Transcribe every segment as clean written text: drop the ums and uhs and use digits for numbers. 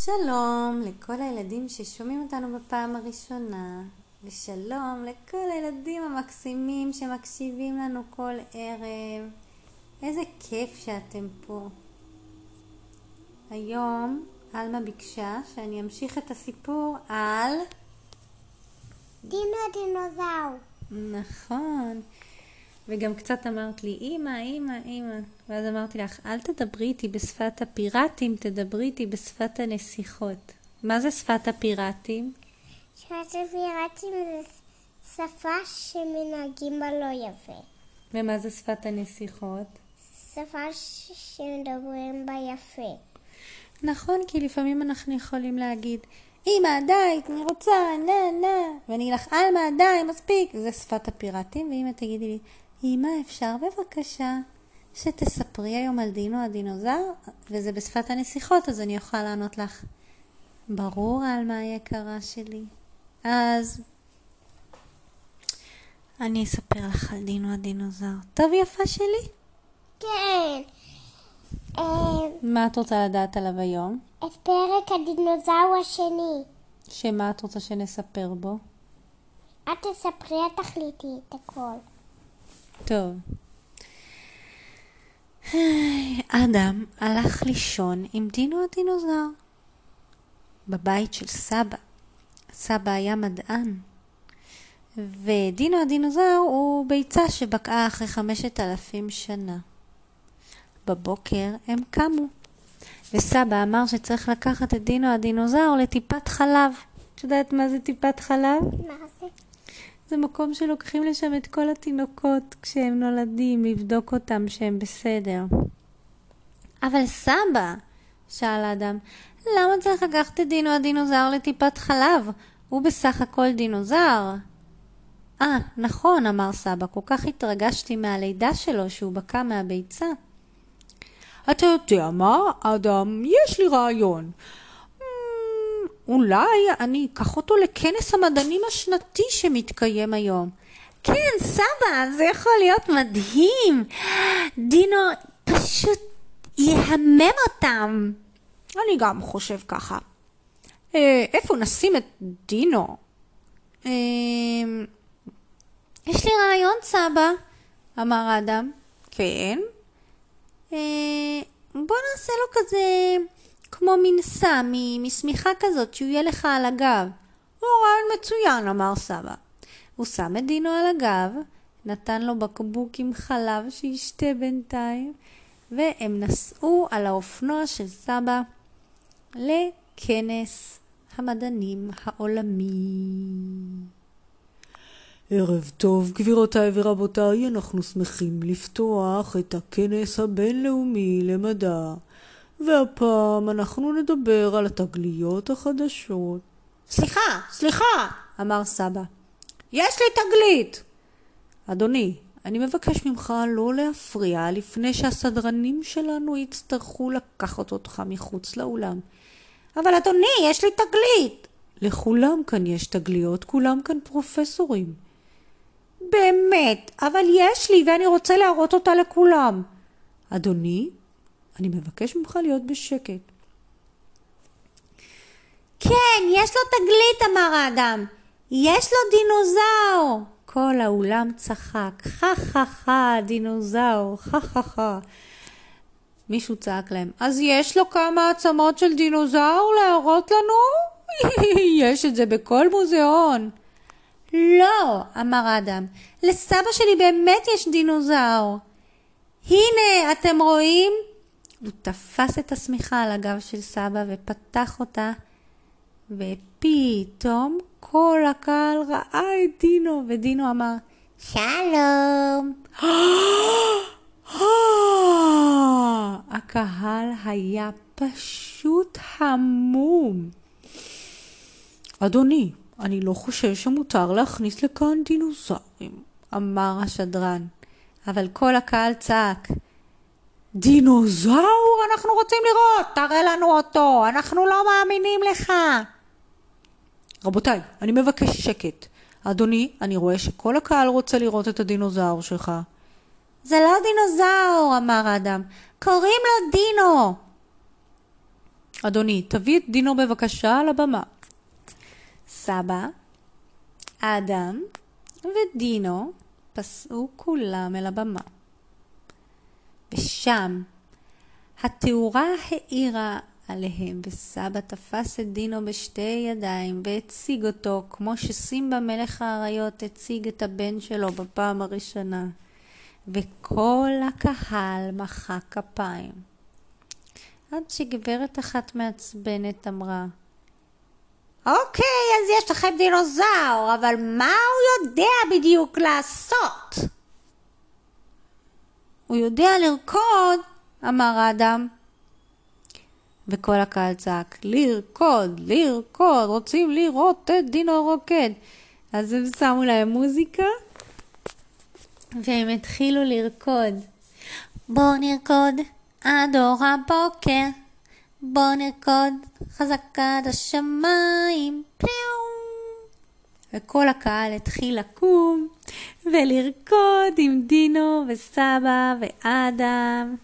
שלום לכל הילדים ששומעים אותנו בפעם הראשונה, ושלום לכל הילדים המקסימים שמקשיבים לנו כל ערב. איזה כיף שאתם פה. היום אלמה ביקשה שאני אמשיך את הסיפור על דינו הדינוזאור. נכון. וגם קצת אמרת לי, אמא. ואז אמרתי לך, אל תדברי איתי בשפת הפיראטים, תדברי איתי בשפת הנסיכות. מה זה שפת הפיראטים? שפת הפיראטים זה שפה שמנהגים בה לא יפה. ומה זה שפת הנסיכות? שפה שמדברים בה יפה. נכון, כי לפעמים אנחנו יכולים להגיד, אמא, די, אני רוצה, נה. ואני אלך, אלמה, די, מספיק. זה שפת הפיראטים, ואמא תגידי לי, אמא, אפשר בבקשה שתספרי היום על דינו הדינוזאור? וזה בשפת הנסיכות, אז אני אוכל לענות לך, ברור, אלמה היקרה שלי. אז אני אספר לך על דינו הדינוזאור. טוב, יפה שלי? כן. מה את רוצה לדעת עליו היום? את פרק הדינוזאור השני. שמה את רוצה שנספר בו? את תספרי, את תחליטי את הכל. טוב. אדם הלך לישון עם דינו הדינוזאור בבית של סבא. סבא היה מדען, ודינו הדינוזאור הוא ביצה שבקעה אחרי 5,000 שנה. בבוקר הם קמו, וסבא אמר שצריך לקחת את דינו הדינוזאור לטיפת חלב. את יודעת מה זה טיפת חלב? מה זה? זה מקום שלוקחים לשם את כל התינוקות כשהם נולדים, לבדוק אותם שהם בסדר. אבל סבא, שאל האדם, למה צריך לקחת את דינו הדינוזאור לטיפת חלב? הוא בסך הכל דינוזאור. נכון, אמר סבא, כל כך התרגשתי מהלידה שלו שהוא בקע מהביצה. אתה יודע מה, אדם? יש לי רעיון. אולי אני אקח אותו לכנס המדענים השנתי שמתקיים היום. כן, סבא, זה יכול להיות מדהים. דינו פשוט יהמם אותם. אני גם חושב ככה. איפה נשים את דינו? יש לי רעיון, סבא, אמר האדם. כן? בוא נעשה לו כזה כמו מנסה מסמיכה כזאת שהוא יהיה לך על הגב. הוא רעיון מצוין, אמר סבא. הוא שם את דינו על הגב, נתן לו בקבוק עם חלב שישתה בינתיים, והם נסעו על האופנוע של סבא לכנס המדענים העולמי. ערב טוב, גבירותיי ורבותיי, אנחנו שמחים לפתוח את הכנס הבינלאומי למדע, והפעם אנחנו נדבר על התגליות החדשות. סליחה, אמר סבא. יש לי תגלית. אדוני, אני מבקש ממך לא להפריע לפני שהסדרנים שלנו יצטרכו לקחת אותך מחוץ לאולם. אבל אדוני, יש לי תגלית. לכולם כאן יש תגליות, כולם כאן פרופסורים. באמת, אבל יש לי ואני רוצה להראות אותה לכולם. אדוני, אני מבקש ממך להיות בשקט. כן, יש לו תגלית, אמר האדם. יש לו דינוזאור. כל האולם צחק. דינוזאור, מישהו צעק להם, אז יש לו כמה עצמות של דינוזאור להראות לנו? יש את זה בכל מוזיאון. לא, אמר האדם, לסבא שלי באמת יש דינוזאור. הנה, אתם רואים? הוא תפס את השמיכה על הגב של סבא ופתח אותה, ופתאום כל הקהל ראה את דינו, ודינו אמר, שלום. הקהל היה פשוט המום. אדוני, אני לא חושב שמותר להכניס לכאן דינוזאורים, אמר השדרן, אבל כל הקהל צעק, דינוזאור, אנחנו רוצים לראות, תראה לנו אותו, אנחנו לא מאמינים לך. רבותיי, אני מבקש שקט. אדוני, אני רואה שכל הקהל רוצה לראות את הדינוזאור שלך. זה לא דינוזאור, אמר האדם, קוראים לו דינו. אדוני, תביא את דינו בבקשה על הבמה. סבא, אדם ודינו פסעו כולם אל הבמה. ושם התאורה העירה עליהם, וסבא תפס את דינו בשתי ידיים והציג אותו כמו שסימבה מלך האריות הציג את הבן שלו בפעם הראשונה. וכל הקהל מחה כפיים. עד שגברת אחת מעצבנת אמרה, אוקיי, אז יש לכם דינוזאור, אבל מה הוא יודע בדיוק לעשות? הוא יודע לרקוד, אמר האדם. וכל הקהל צעק, לרקוד, לרקוד, רוצים לראות את דינו רוקד. אז הם שמו להם מוזיקה והם התחילו לרקוד. בוא נרקוד עד אור הבוקר, בוא נרקוד חזק עד השמיים, פליאו. וכל הקהל התחיל לקום ולרקוד עם דינו וסבא ואדם.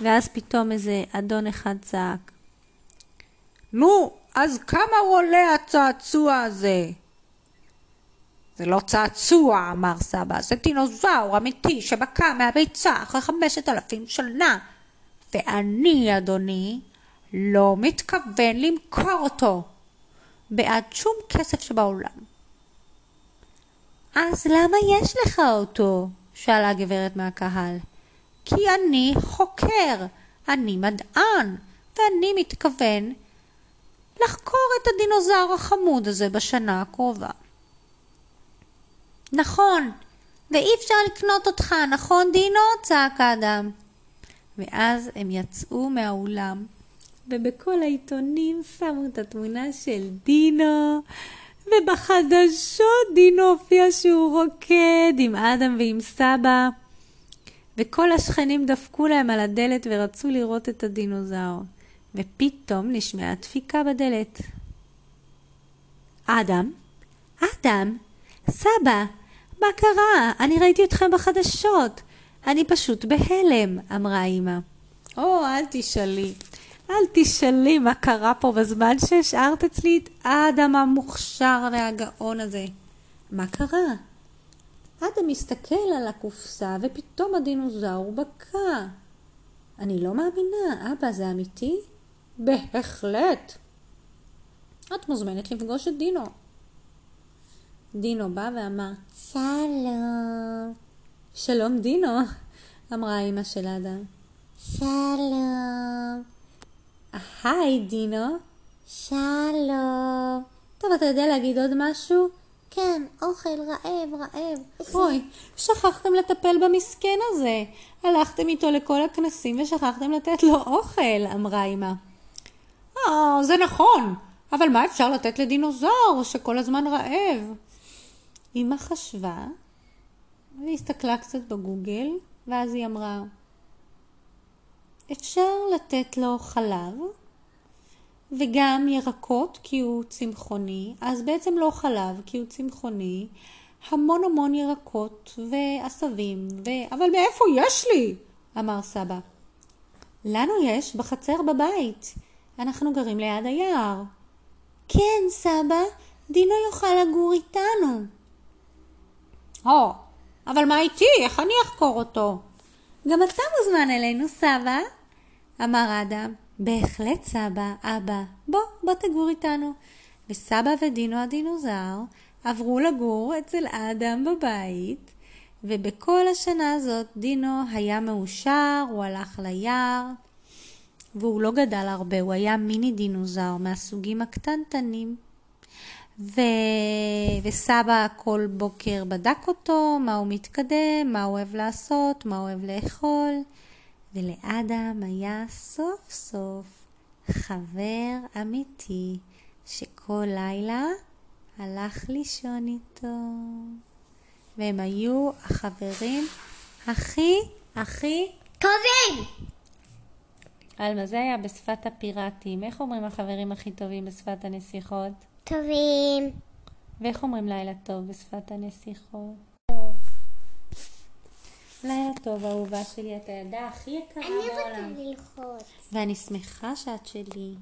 ואז פתאום איזה אדון אחד צעק, נו, אז כמה עולה הצעצוע הזה? זה לא צעצוע, אמר סבא, זה דינוזאור אמיתי שבקע מהביצה אחרי 5,000 שנה. ואני, אדוני, לא מתכוון למכור אותו בעד שום כסף שבעולם. אז למה יש לך אותו? שאלה הגברת מהקהל. כי אני חוקר, אני מדען, ואני מתכוון לחקור את הדינוזאור החמוד הזה בשנה הקרובה. נכון, ואי אפשר לקנות אותך, נכון דינו? צעק האדם. ואז הם יצאו מהאולם, ובכל העיתונים שמו את התמונה של דינו, ובחדשות דינו הופיע שהוא רוקד עם אדם ועם סבא, וכל השכנים דפקו להם על הדלת ורצו לראות את הדינוזאור, ופתאום נשמעה דפיקה בדלת. אדם? אדם? סבא, מה קרה? אני ראיתי אתכם בחדשות. אני פשוט בהלם, אמרה אמא. אל תשאלי. אל תשאלי מה קרה פה בזמן שהשארת אצלי את אדם המוכשר והגאון הזה. מה קרה? אדם מסתכל על הקופסה ופתאום הדינוזאור בקע. אני לא מאמינה, אבא, זה אמיתי? בהחלט. את מוזמנת לפגוש את דינו. דינו בא ואמר, שלום. שלום דינו, אמרה אמא של אדם. שלום. היי דינו. שלום. טוב, אתה יודע להגיד עוד משהו? כן, אוכל, רעב. אוי, שכחתם לטפל במסכן הזה. הלכתם איתו לכל הכנסים ושכחתם לתת לו אוכל, אמרה אמא. זה נכון, אבל מה אפשר לתת לדינוזאור שכל הזמן רעב? אמא חשבה והסתכלה קצת בגוגל, ואז היא אמרה, אפשר לתת לו חלב וגם ירקות כי הוא צמחוני, אז בעצם לא חלב כי הוא צמחוני, המון ירקות ועשבים, אבל מאיפה יש לי? אמר סבא. לנו יש בחצר בבית, אנחנו גרים ליד היער. כן סבא, דינו יוכל לגור איתנו. אבל מה איתי? איך אני אחקור אותו? גם אתה מוזמן אלינו, סבא, אמר אדם. בהחלט סבא, אבא, בוא תגור איתנו. וסבא ודינו הדינוזאור עברו לגור אצל אדם בבית, ובכל השנה הזאת דינו היה מאושר, הוא הלך ליער, והוא לא גדל הרבה, הוא היה מיני דינוזאור מהסוגים הקטנטנים. וסבא כל בוקר בדק אותו, מה הוא מתקדם, מה הוא אוהב לעשות, מה הוא אוהב לאכול, ולאדם היה סוף סוף חבר אמיתי שכל לילה הלך לישון איתו, והם היו החברים הכי טובים. אלמה, זה היה בשפת הפיראטים. איך אומרים החברים הכי טובים בשפת הנסיכות? טובים. ואיך אומרים לילה טוב בשפת הנסיכות? טוב. לטוב, אהובה שלי, אתה ידה הכי יקרה בעולם. אני רוצה ללחוץ. ואני שמחה שאת שלי.